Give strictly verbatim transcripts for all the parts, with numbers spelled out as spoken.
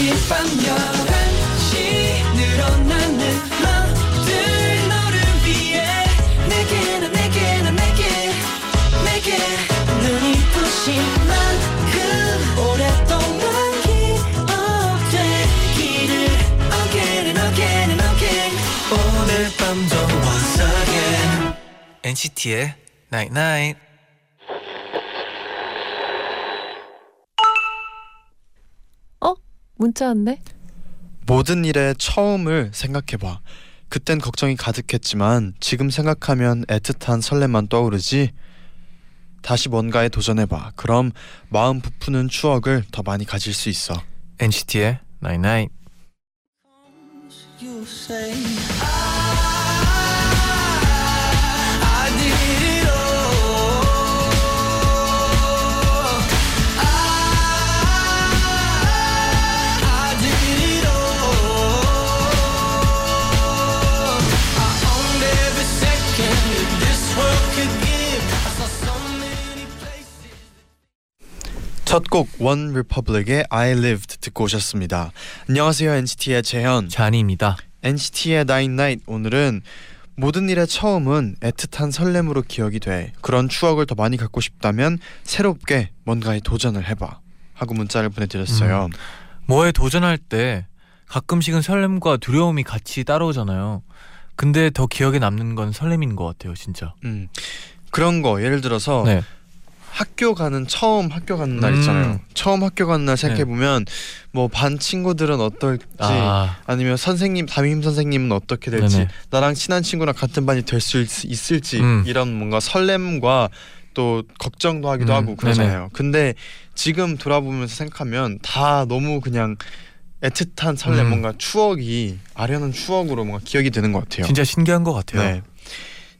매일 밤 열한 시 늘어나는 맘들 너를 위해 내게 난 내게 난 내게 내게 눈이 부신 만큼 오랫동안 기억되기를 again and again and again 오늘 밤도 once again 엔시티의 night night 문자 왔네. 모든 일의 처음을 생각해봐. 그땐 걱정이 가득했지만 지금 생각하면 애틋한 설렘만 떠오르지. 다시 뭔가에 도전해봐. 그럼 마음 부푸는 추억을 더 많이 가질 수 있어. 엔시티의 night night. 첫 곡 One Republic의 I Lived 듣고 오셨습니다. 안녕하세요, 엔시티의 재현, 잔이입니다. 엔시티의 Night Night, 오늘은 모든 일의 처음은 애틋한 설렘으로 기억이 돼. 그런 추억을 더 많이 갖고 싶다면 새롭게 뭔가에 도전을 해봐 하고 문자를 보내드렸어요. 음, 뭐에 도전할 때 가끔씩은 설렘과 두려움이 같이 따라오잖아요. 근데 더 기억에 남는 건 설렘인 것 같아요, 진짜. 음, 그런 거 예를 들어서 네. 학교 가는 처음 학교 가는 날 있잖아요. 음. 처음 학교 가는 날 생각해보면 네. 뭐 반 친구들은 어떨지 아. 아니면 선생님 담임 선생님은 어떻게 될지 네네. 나랑 친한 친구랑 같은 반이 될 수 있을지 음. 이런 뭔가 설렘과 또 걱정도 하기도 음. 하고 그러잖아요. 네네. 근데 지금 돌아보면서 생각하면 다 너무 그냥 애틋한 설렘 음. 뭔가 추억이 아련한 추억으로 뭔가 기억이 되는 것 같아요. 진짜 신기한 것 같아요. 네.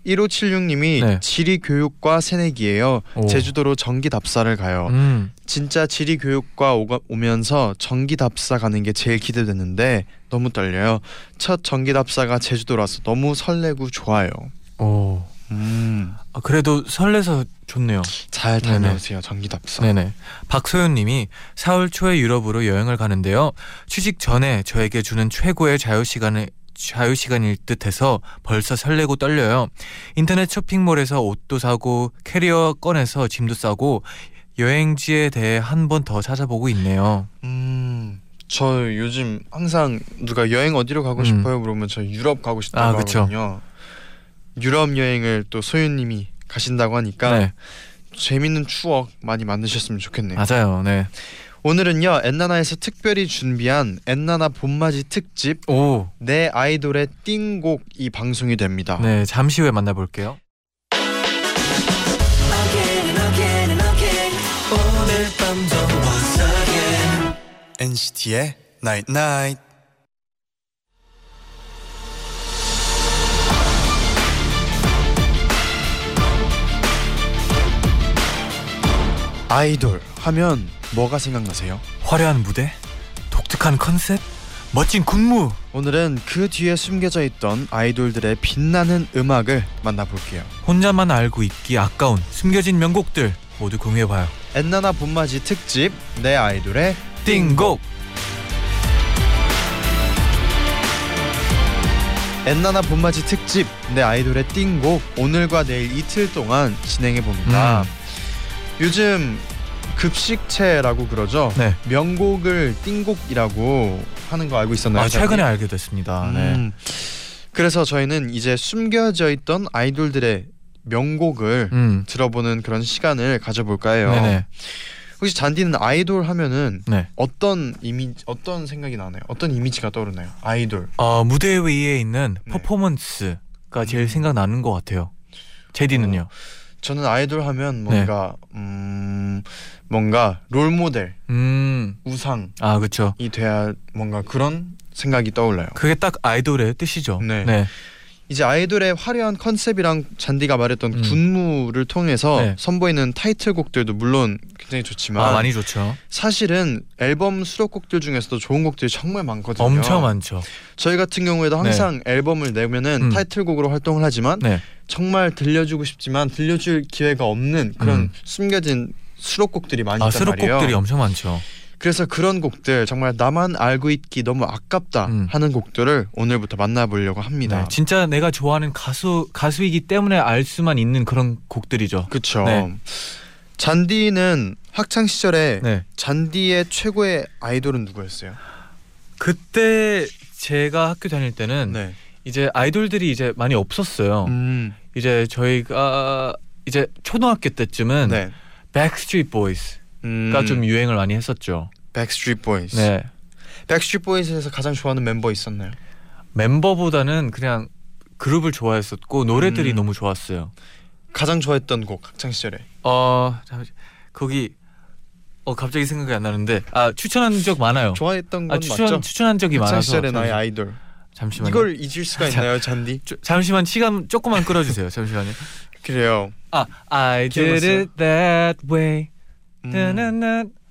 일오칠육님이 네. 지리교육과 새내기예요. 오. 제주도로 전기답사를 가요. 음. 진짜 지리교육과 오가, 오면서 전기답사 가는 게 제일 기대되는데 너무 떨려요. 첫 전기답사가 제주도라서 너무 설레고 좋아요. 오. 음. 아, 그래도 설레서 좋네요. 잘 다녀오세요, 전기답사. 네네. 박소윤님이 사월 초에 유럽으로 여행을 가는데요. 취직 전에 저에게 주는 최고의 자유시간을 자유시간일 듯해서 벌써 설레고 떨려요. 인터넷 쇼핑몰에서 옷도 사고 캐리어 꺼내서 짐도 싸고 여행지에 대해 한 번 더 찾아보고 있네요. 음, 저 요즘 항상 누가 여행 어디로 가고 음. 싶어요? 그러면 저 유럽 가고 싶다고 아, 하거든요. 유럽 여행을 또 소윤님이 가신다고 하니까 네. 재밌는 추억 많이 만드셨으면 좋겠네요. 맞아요. 네. 오늘은요 엔나나에서 특별히 준비한 엔나나 봄맞이 특집 오. 내 아이돌의 띵곡이 방송이 됩니다. 네, 잠시 후에 만나볼게요. 엔시티의 Night Night. 아이돌 하면 뭐가 생각나세요? 화려한 무대, 독특한 컨셉, 멋진 군무! 오늘은 그 뒤에 숨겨져 있던 아이돌들의 빛나는 음악을 만나볼게요. 혼자만 알고 있기 아까운 숨겨진 명곡들 모두 공유해봐요. 엔나나 봄맞이 특집 내 아이돌의 띵곡! 엔나나 봄맞이 특집 내 아이돌의 띵곡, 오늘과 내일 이틀 동안 진행해봅니다. 음. 요즘 급식체라고 그러죠? 네. 명곡을 띵곡이라고 하는 거 알고 있었나요? 아, 최근에 알게 됐습니다. 음. 네. 그래서 저희는 이제 숨겨져 있던 아이돌들의 명곡을 음. 들어보는 그런 시간을 가져볼까 해요. 네네. 혹시 잔디는 아이돌 하면은 네. 어떤 이미지, 어떤 생각이 나나요? 어떤 이미지가 떠오르나요? 아이돌. 어, 무대 위에 있는 네. 퍼포먼스가 제일 생각나는 것 같아요. 제디는요? 어. 저는 아이돌 하면 뭔가 네. 음, 뭔가 롤모델, 음. 우상이 아, 그쵸. 돼야 뭔가 그런 생각이 떠올라요. 그게 딱 아이돌의 뜻이죠. 네. 네. 이제 아이돌의 화려한 컨셉이랑 잔디가 말했던 음. 군무를 통해서 네. 선보이는 타이틀곡들도 물론 굉장히 좋지만 아, 많이 좋죠. 사실은 앨범 수록곡들 중에서도 좋은 곡들이 정말 많거든요. 엄청 많죠. 저희 같은 경우에도 항상 네. 앨범을 내면은 음. 타이틀곡으로 활동을 하지만 네. 정말 들려주고 싶지만 들려줄 기회가 없는 그런 음. 숨겨진 수록곡들이 많이 아, 있단 수록곡들이 말이에요. 수록곡들이 엄청 많죠. 그래서 그런 곡들 정말 나만 알고 있기 너무 아깝다 음. 하는 곡들을 오늘부터 만나보려고 합니다. 네, 진짜 내가 좋아하는 가수, 가수이기 때문에 알 수만 있는 그런 곡들이죠. 그쵸. 네. 잔디는 학창시절에 네. 잔디의 최고의 아이돌은 누구였어요? 그때 제가 학교 다닐 때는 네. 이제 아이돌들이 이제 많이 없었어요. 음. 이제 저희가 이제 초등학교 때쯤은 네. Backstreet Boys 가 좀 음. 유행을 많이 했었죠. Backstreet Boys. 네. Backstreet Boys에서 가장 좋아하는 멤버 있었나요? 멤버보다는 그냥 그룹을 좋아했었고 노래들이 음. 너무 좋았어요. 가장 좋아했던 곡 학창 시절에. 어, 잠시 거기 어 갑자기 생각이 안 나는데 아 추천한 적 많아요. 좋아했던 건 아, 추천, 맞죠? 추천한 적이 많아서. 학창 시절에 나의 아이돌. 잠시만요. 이걸 잊을 수가 있나요, 잔디? 저, 잠시만 시간 조금만 끌어주세요. 잠시만요. 그래요. 아, I did it that way. 음.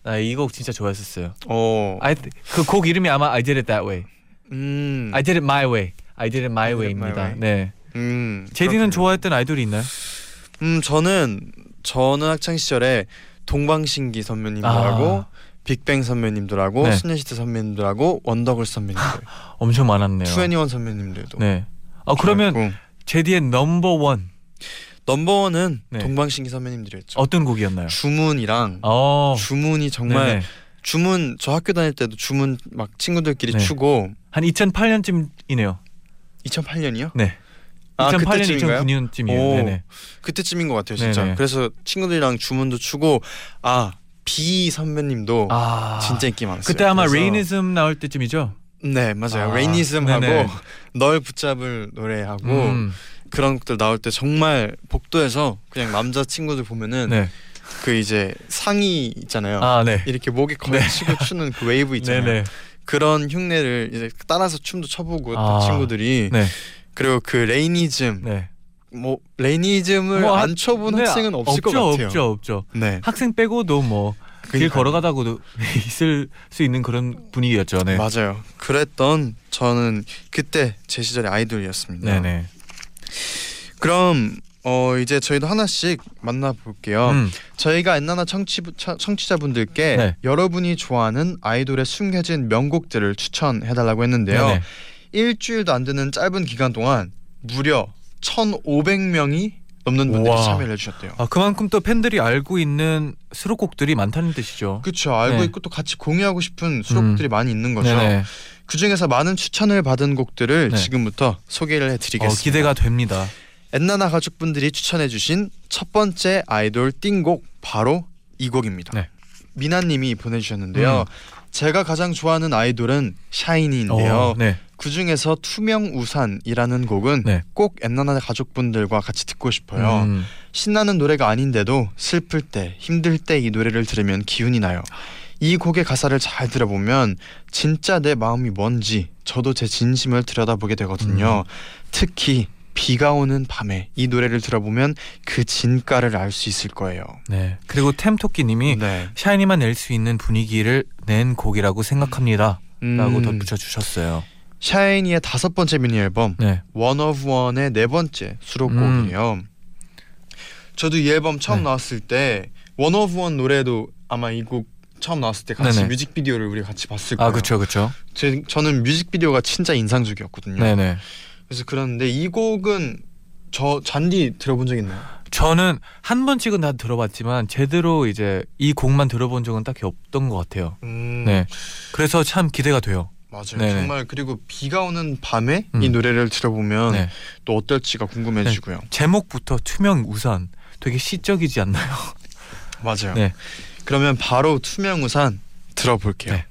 아, 이 곡 진짜 좋아했었어요. 오. I 그 곡 이름이 아마 I did it that way. 음. I did it my way. I did it my way입니다. 네. 음. 제디는 좋아했던 아이돌이 있나요? 음, 저는 저는 학창 시절에 동방신기 선배님들하고 아. 빅뱅 선배님들하고 네. 소녀시대 선배님들하고 원더걸 선배님들. 엄청 많았네요. 투애니원 선배님들도. 네. 아, 그러면 제디의 넘버 원. 넘버원은 네. 동방신기 선배님들이었죠. 어떤 곡이었나요? 주문이랑 오. 주문이 정말 네네. 주문 저 학교 다닐 때도 주문 막 친구들끼리 네. 추고 한 이천팔 년쯤이네요. 이천팔 년이요? 네. 아, 이천팔 년, 이천구 년쯤이에요. 그때쯤인 것 같아요, 진짜. 네네. 그래서 친구들이랑 주문도 추고 아 B 선배님도 아. 진짜 인기 많았어요. 그때 아마 그래서... 레이니즘 나올 때쯤이죠? 네, 맞아요. 아. 레이니즘하고 널 붙잡을 노래하고 음. 그런 곡들 나올 때 정말 복도에서 그냥 남자 친구들 보면은 네. 그 이제 상의 있잖아요. 아, 네. 이렇게 목에 걸치고 네. 추는 그 웨이브 있잖아요. 네네. 그런 흉내를 이제 따라서 춤도 춰보고 아. 친구들이 네. 그리고 그 레이니즘 네. 뭐 레이니즘을 뭐, 안 쳐본 네, 학생은 없을 없죠, 것 같아요. 없죠, 없죠. 네. 학생 빼고도 뭐 길 그러니까. 걸어가다고도 있을 수 있는 그런 분위기였죠. 네. 맞아요. 그랬던 저는 그때 제 시절의 아이돌이었습니다. 네네. 그럼 어 이제 저희도 하나씩 만나볼게요. 음. 저희가 엔나나 청취, 청취자분들께 네. 여러분이 좋아하는 아이돌의 숨겨진 명곡들을 추천해달라고 했는데요. 네네. 일주일도 안 되는 짧은 기간 동안 무려 천오백 명이 넘는 분들이 우와. 참여를 해주셨대요. 아, 그만큼 또 팬들이 알고 있는 수록곡들이 많다는 뜻이죠. 그렇죠. 알고 네. 있고 또 같이 공유하고 싶은 수록곡들이 음. 많이 있는 거죠. 네네. 그중에서 많은 추천을 받은 곡들을 네. 지금부터 소개를 해드리겠습니다. 어, 기대가 됩니다. 엔나나 가족분들이 추천해주신 첫 번째 아이돌 띵곡 바로 이 곡입니다. 네. 미나님이 보내주셨는데요. 음. 제가 가장 좋아하는 아이돌은 샤이니인데요. 오, 네. 그중에서 투명우산이라는 곡은 네. 꼭 엔나나 가족분들과 같이 듣고 싶어요. 음. 신나는 노래가 아닌데도 슬플 때 힘들 때 이 노래를 들으면 기운이 나요. 이 곡의 가사를 잘 들어보면 진짜 내 마음이 뭔지 저도 제 진심을 들여다보게 되거든요. 음. 특히 비가 오는 밤에 이 노래를 들어보면 그 진가를 알 수 있을 거예요. 네. 그리고 템토끼님이 네. 샤이니만 낼 수 있는 분위기를 낸 곡이라고 생각합니다. 음. 라고 덧붙여주셨어요. 샤이니의 다섯 번째 미니앨범 네. One of One의 네 번째 수록곡이에요. 음. 저도 이 앨범 처음 네. 나왔을 때 One of One 노래도 아마 이 곡 처음 나왔을 때 같이 네네. 뮤직비디오를 우리 같이 봤을 거예요. 아, 그렇죠, 그렇죠. 저는 뮤직비디오가 진짜 인상적이었거든요. 네네. 그래서 그런데 이 곡은 저 잔디 들어본 적 있나요? 저는 한 번씩은 다 들어봤지만 제대로 이제 이 곡만 들어본 적은 딱히 없던 것 같아요. 음. 네. 그래서 참 기대가 돼요. 맞아요. 네네. 정말 그리고 비가 오는 밤에 음. 이 노래를 들어보면 네. 또 어떨지가 궁금해지고요. 네. 제목부터 투명 우산 되게 시적이지 않나요? 맞아요. 네. 그러면 바로 투명 우산 들어볼게요. 네.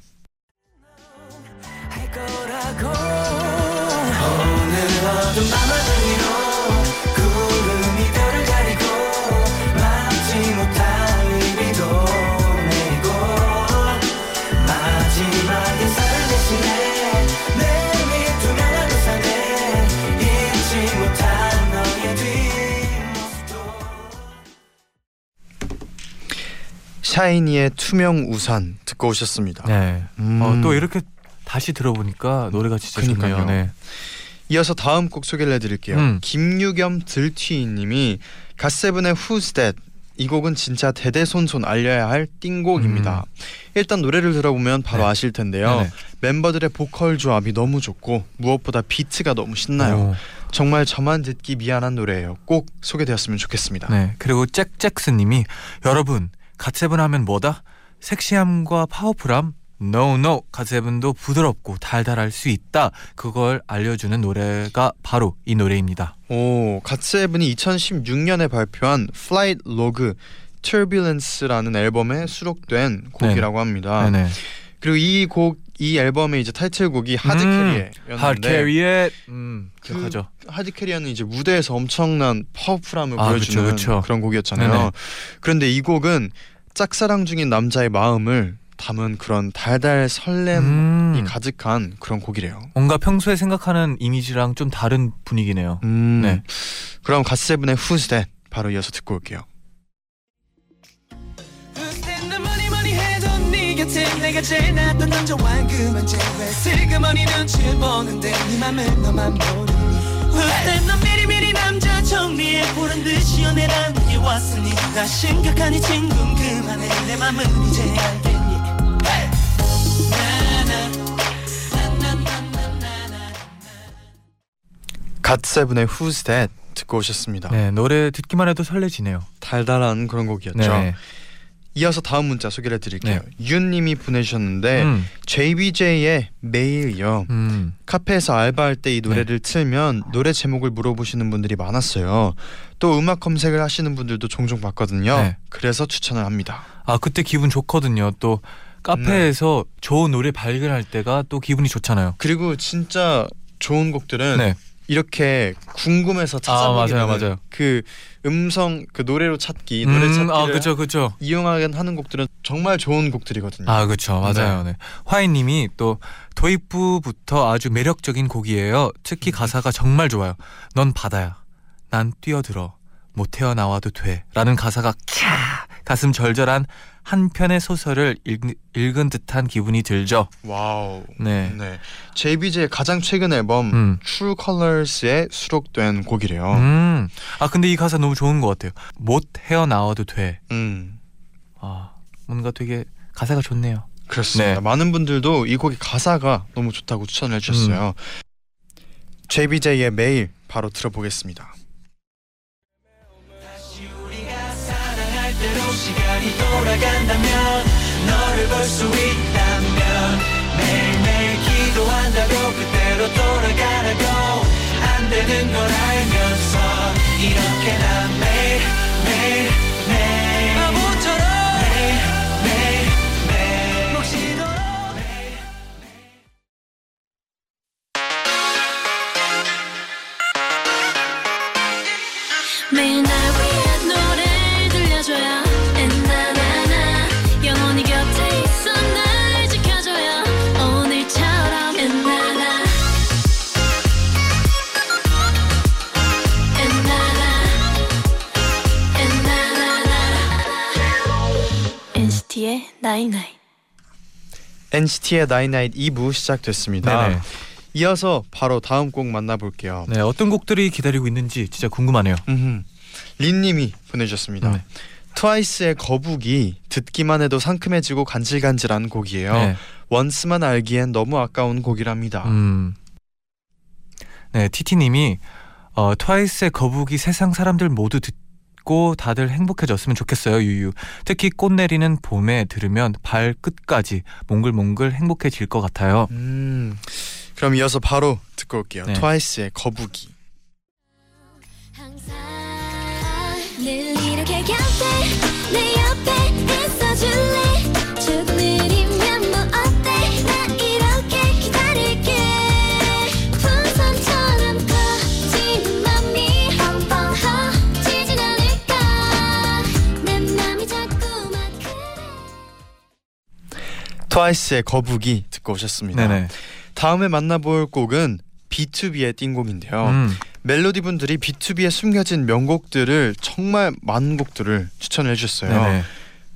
샤이니의 투명 우산 듣고 오셨습니다. 네. 음. 어, 또 이렇게 다시 들어보니까 노래가 진짜 그러니까요. 좋네요. 네. 이어서 다음 곡 소개를 해드릴게요. 음. 김유겸 들튀이 님이 갓세븐의 Who's That 이 곡은 진짜 대대손손 알려야 할 띵곡입니다. 음. 일단 노래를 들어보면 바로 네. 아실 텐데요. 네네. 멤버들의 보컬 조합이 너무 좋고 무엇보다 비트가 너무 신나요. 오. 정말 저만 듣기 미안한 노래예요. 꼭 소개되었으면 좋겠습니다. 네. 그리고 잭잭스님이 여러분 갓세븐 하면 뭐다? 섹시함과 파워풀함? No no 갓세븐도 부드럽고 달달할 수 있다. 그걸 알려주는 노래가 바로 이 노래입니다. 오, 갓세븐이 이천십육 년에 발표한 Flight Log Turbulence라는 앨범에 수록된 곡이라고 네. 합니다. 네네. 그리고 이 곡, 이 앨범의 이제 타이틀곡이 하드 캐리였는데 음, 하드 캐리에 음, 그 기억하죠. 하드 캐리어는 이제 무대에서 엄청난 파워풀함을 아, 보여주는 그쵸, 그쵸. 그런 곡이었잖아요. 네네. 그런데 이 곡은 짝사랑 중인 남자의 마음을 담은 그런 달달 설렘이 음. 가득한 그런 곡이래요. 뭔가 평소에 생각하는 이미지랑 좀 다른 분위기네요. 음. 네. 그럼 갓세븐의 Who's That 바로 이어서 듣고 올게요. Who's that 나 뭐니 뭐니 해도 네 곁에 내가 제일 낫던 남자와 그만 제외 슬그머니 눈치 보는데 네 맘은 너만 모르니 Who's that 나 미리미리 남자 정리해 보는 듯이 연애란 이게 왔으니 나 심각하니 친구는 그만해 내 맘은 이제 알게 갓세븐의 Who's That 듣고 오셨습니다. 네, 노래 듣기만 해도 설레지네요. 달달한 그런 곡이었죠. 네네. 이어서 다음 문자 소개를 드릴게요. 네. 윤님이 보내주셨는데 음. 제이비제이의 매일이요. 음. 카페에서 알바할 때 이 노래를 네. 틀면 노래 제목을 물어보시는 분들이 많았어요. 또 음악 검색을 하시는 분들도 종종 봤거든요. 네. 그래서 추천을 합니다. 아, 그때 기분 좋거든요. 또 카페에서 네. 좋은 노래 발견할 때가 또 기분이 좋잖아요. 그리고 진짜 좋은 곡들은 네. 이렇게 궁금해서 찾아보게 되는 아, 그 음성 그 노래로 찾기 음, 노래 찾기를 아, 그쵸, 그쵸. 이용하긴 하는 곡들은 정말 좋은 곡들이거든요. 아 그렇죠 맞아요. 네. 네. 화이님이 또 도입부부터 아주 매력적인 곡이에요. 특히 가사가 정말 좋아요. 넌 바다야 난 뛰어들어 못 태어나와도 돼 라는 가사가 캬 가슴 절절한 한 편의 소설을 읽, 읽은 듯한 기분이 들죠. 와우. 네. 네. 제이비제이의 가장 최근 앨범 음. True Colors에 수록된 곡이래요. 음. 아 근데 이 가사 너무 좋은 것 같아요. 못 헤어나와도 돼. 음. 아 뭔가 되게 가사가 좋네요. 그렇습니다. 네. 많은 분들도 이 곡의 가사가 너무 좋다고 추천을 해주셨어요. 음. 제이비제이의 매일 바로 들어보겠습니다. 시간이 돌아간다면 너를 볼 수 있다면 매일매일 기도한다고 그대로 돌아가라고 안 되는 걸 알면서 이렇게 난 매일 매일 매일 바보처럼 매일 매일 몫이 돌아 매일 매일 날 위한 노래를 들려줘요. 나이 나이 엔시티의 나이 나이 이 부 시작됐습니다. 네네. 이어서 바로 다음 곡 만나볼게요. 네, 어떤 곡들이 기다리고 있는지 진짜 궁금하네요. 음흠. 린님이 보내주셨습니다. 네. 트와이스의 거북이 듣기만 해도 상큼해지고 간질간질한 곡이에요. 네. 원스만 알기엔 너무 아까운 곡이랍니다. 음. 네, 티티님이 어, 트와이스의 거북이 세상 사람들 모두 듣 다들 행복해졌으면 좋겠어요. 유유. 특히 꽃 내리는 봄에 들으면 발끝까지 몽글몽글 행복해질 것 같아요. 음, 그럼 이어서 바로 듣고 올게요. 네. 트와이스의 거북이. 항상 늘 이렇게 곁에 내 옆에 있어줄래 쭉 느리면 뭐 어때 나 이렇게 기다릴게 풍선처럼 커진 맘이 펑펑 트와이스의 거북이 듣고 오셨습니다. 네네. 다음에 만나볼 곡은 비투비의 띵곡인데요. 음. 멜로디 분들이 비투비에 숨겨진 명곡들을 정말 많은 곡들을 추천해 주셨어요. 네네.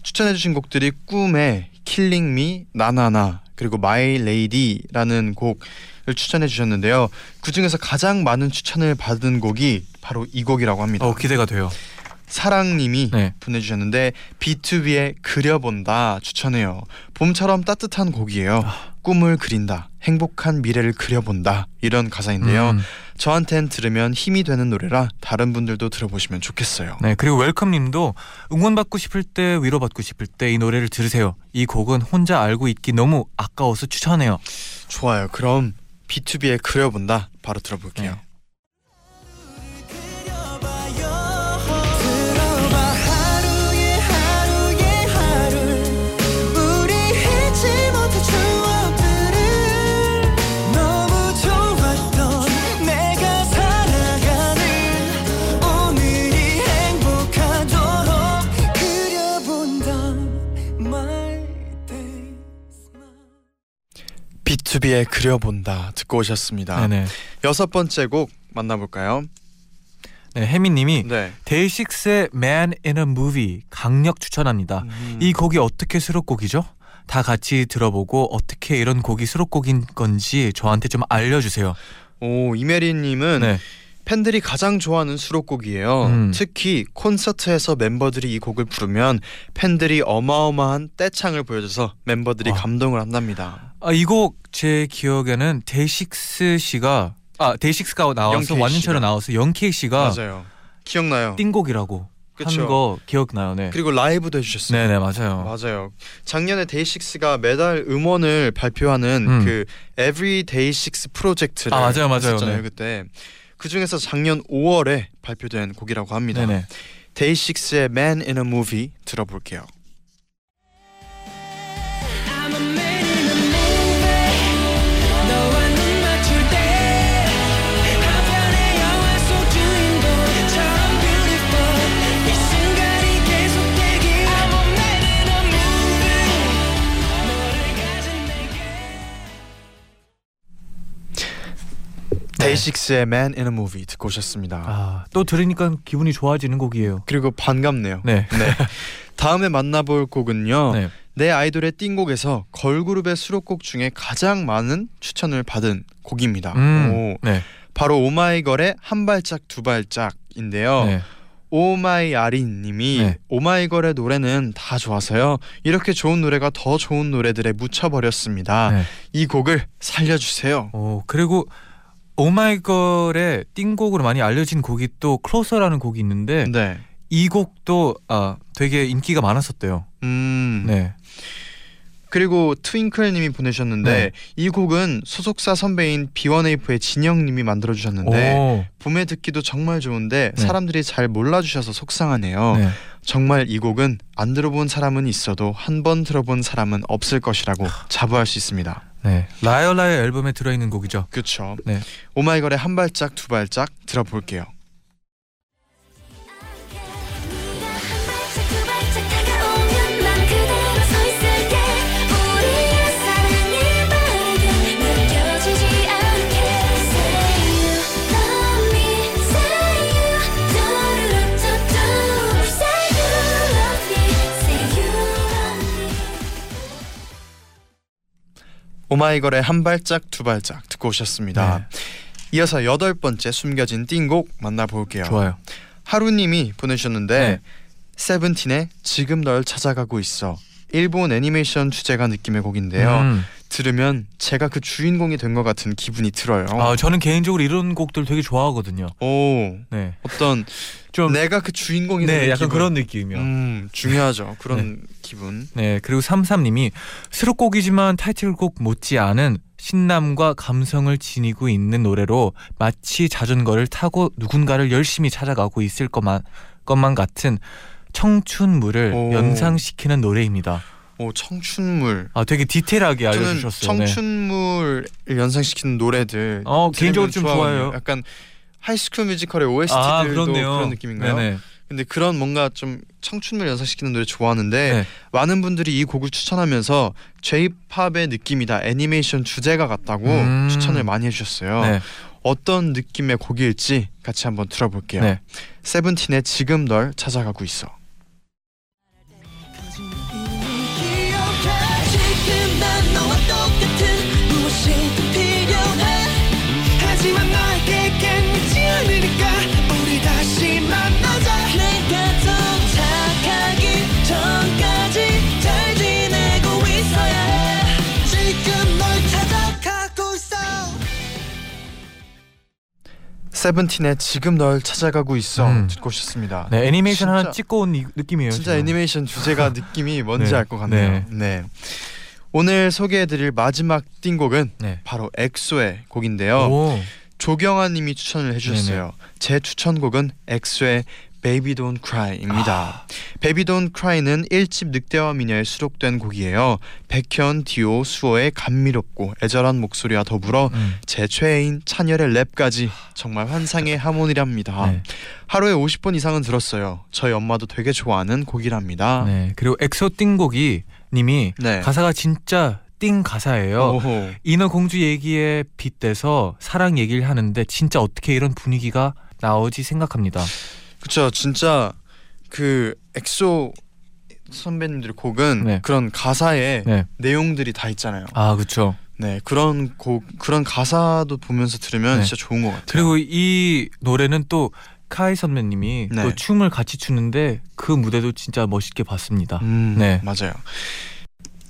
추천해 주신 곡들이 꿈의 킬링 미, 나나나 그리고 마이 레이디라는 곡을 추천해 주셨는데요. 그 중에서 가장 많은 추천을 받은 곡이 바로 이 곡이라고 합니다. 어, 기대가 돼요. 사랑님이 네. 보내주셨는데 비투비의 그려본다 추천해요. 봄처럼 따뜻한 곡이에요. 아. 꿈을 그린다, 행복한 미래를 그려본다 이런 가사인데요. 음. 저한텐 들으면 힘이 되는 노래라 다른 분들도 들어보시면 좋겠어요. 네, 그리고 웰컴님도 응원받고 싶을 때, 위로받고 싶을 때 이 노래를 들으세요. 이 곡은 혼자 알고 있기 너무 아까워서 추천해요. 좋아요. 그럼 비투비의 그려본다 바로 들어볼게요. 네. 비투비의 그려본다 듣고 오셨습니다. 네네. 여섯 번째 곡 만나볼까요? 네, 혜미님이 네. 데이식스의 Man in a Movie 강력 추천합니다. 음. 이 곡이 어떻게 수록곡이죠? 다 같이 들어보고 어떻게 이런 곡이 수록곡인 건지 저한테 좀 알려주세요. 오, 이메리님은 네. 팬들이 가장 좋아하는 수록곡이에요. 음. 특히 콘서트에서 멤버들이 이 곡을 부르면 팬들이 어마어마한 떼창을 보여줘서 멤버들이 와. 감동을 한답니다. 아, 이 곡 제 기억에는 데이식스 씨가 아 데이식스가 나와서 완전체로 나와서 영케이 씨가 맞아요. 기억나요. 띵곡이라고 한 거 기억나요. 네. 그리고 라이브도 해주셨어요. 네네 맞아요. 맞아요. 작년에 데이식스가 매달 음원을 발표하는 음. 그 Every Day6 프로젝트를 아, 맞아요, 맞아요. 했었잖아요. 네. 그때. 그 중에서 작년 오월에 발표된 곡이라고 합니다. 네네. 데이식스의 Man in a Movie 들어볼게요. 데이식스의 Man in a Movie 듣고 오셨습니다. 아, 또 들으니까 기분이 좋아지는 곡이에요. 그리고 반갑네요. 네. 네. 다음에 만나볼 곡은요. 네. 내 아이돌의 띵곡에서 걸그룹의 수록곡 중에 가장 많은 추천을 받은 곡입니다. 음, 오, 네. 바로 오마이걸의 한 발짝 두 발짝인데요. 네. 오마이아린님이 네. 오마이걸의 노래는 다 좋아서요. 이렇게 좋은 노래가 더 좋은 노래들에 묻혀버렸습니다. 네. 이 곡을 살려주세요. 오, 그리고 오마이걸의 띵곡으로 많이 알려진 곡이 또 클로서라는 곡이 있는데 네. 이 곡도 아, 되게 인기가 많았었대요. 음. 네. 그리고 트윙클님이 보내셨는데 네. 이 곡은 소속사 선배인 비원에이프의 진영님이 만들어주셨는데 오. 봄에 듣기도 정말 좋은데 네. 사람들이 잘 몰라주셔서 속상하네요. 네. 정말 이 곡은 안 들어본 사람은 있어도 한 번 들어본 사람은 없을 것이라고 자부할 수 있습니다. 네, 라이얼라의 앨범에 들어있는 곡이죠. 그렇죠. 네, 오마이걸의 한 발짝 두 발짝 들어볼게요. 오마이걸의 한 발짝 두 발짝 듣고 오셨습니다. 네. 이어서 여덟 번째 숨겨진 띵곡 만나볼게요. 좋아요. 하루님이 보내주셨는데 네. 세븐틴의 지금 널 찾아가고 있어 일본 애니메이션 주제가 느낌의 곡인데요. 음. 들으면 제가 그 주인공이 된 것 같은 기분이 들어요. 아, 저는 개인적으로 이런 곡들 되게 좋아하거든요. 오, 네. 어떤 좀 내가 그 주인공이 네, 되는 약간 기분. 그런 느낌이요. 음, 중요하죠. 그런 네. 기분. 네, 그리고 삼삼님이 수록곡이지만 타이틀곡 못지않은 신남과 감성을 지니고 있는 노래로 마치 자전거를 타고 누군가를 열심히 찾아가고 있을 것만, 것만 같은 청춘물을 오. 연상시키는 노래입니다. 오, 청춘물. 아, 되게 디테일하게 알려주셨어요. 저는 청춘물을 네. 연상시키는 노래들. 어, 개인적으로 좀 좋아해요. 약간 하이스쿨 뮤지컬의 오에스티들도 아, 그런 느낌인가요? 네네. 근데 그런 뭔가 좀 청춘물 연상시키는 노래 좋아하는데 네. 많은 분들이 이 곡을 추천하면서 J-팝의 느낌이다, 애니메이션 주제가 같다고 음. 추천을 많이 해주셨어요. 네. 어떤 느낌의 곡일지 같이 한번 들어볼게요. 네. 세븐틴의 지금 널 찾아가고 있어. 하지만 너에게 미치지 않으니까 우리 다시 만나자. 내가 세븐틴의 지금 널 찾아가고 있어 음. 듣고 싶습니다. 네, 애니메이션 진짜, 하나 찍고 온 이, 느낌이에요. 진짜 지금. 애니메이션 주제가 느낌이 뭔지 네. 알 것 같네요. 네. 네. 오늘 소개해드릴 마지막 띵곡은 네. 바로 엑소의 곡인데요. 오. 조경아 님이 추천을 해주셨어요. 네네. 제 추천곡은 엑소의 Baby Don't Cry입니다. 아. Baby Don't Cry는 일 집 늑대와 미녀에 수록된 곡이에요. 백현, 디오, 수호의 감미롭고 애절한 목소리와 더불어 음. 제 최애인 찬열의 랩까지 정말 환상의 하모니랍니다. 네. 하루에 오십 번 이상은 들었어요. 저희 엄마도 되게 좋아하는 곡이랍니다. 네. 그리고 엑소 띵곡이 님이 네. 가사가 진짜 띵 가사예요. 오호. 인어공주 얘기에 빗대서 사랑 얘기를 하는데 진짜 어떻게 이런 분위기가 나오지 생각합니다. 그쵸, 진짜 그 엑소 선배님들의 곡은 네. 그런 가사에 네. 내용들이 다 있잖아요. 아, 그쵸. 네, 그런 곡, 그런 가사도 보면서 들으면 네. 진짜 좋은 것 같아요. 그리고 이 노래는 또 카이 선배님이 네. 또 춤을 같이 추는데 그 무대도 진짜 멋있게 봤습니다. 음, 네, 맞아요.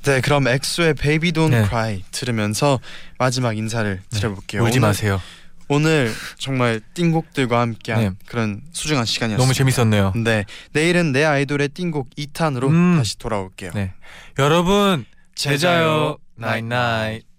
네, 그럼 엑소의 Baby Don't 네. Cry 들으면서 마지막 인사를 네. 드려볼게요. 울지 오늘, 마세요. 오늘 정말 띵곡들과 함께한 네. 그런 소중한 시간이었습니다. 너무 재밌었네요. 네, 내일은 내 아이돌의 띵곡 이 탄으로 음. 다시 돌아올게요. 네. 여러분 제자요. 나잇나잇.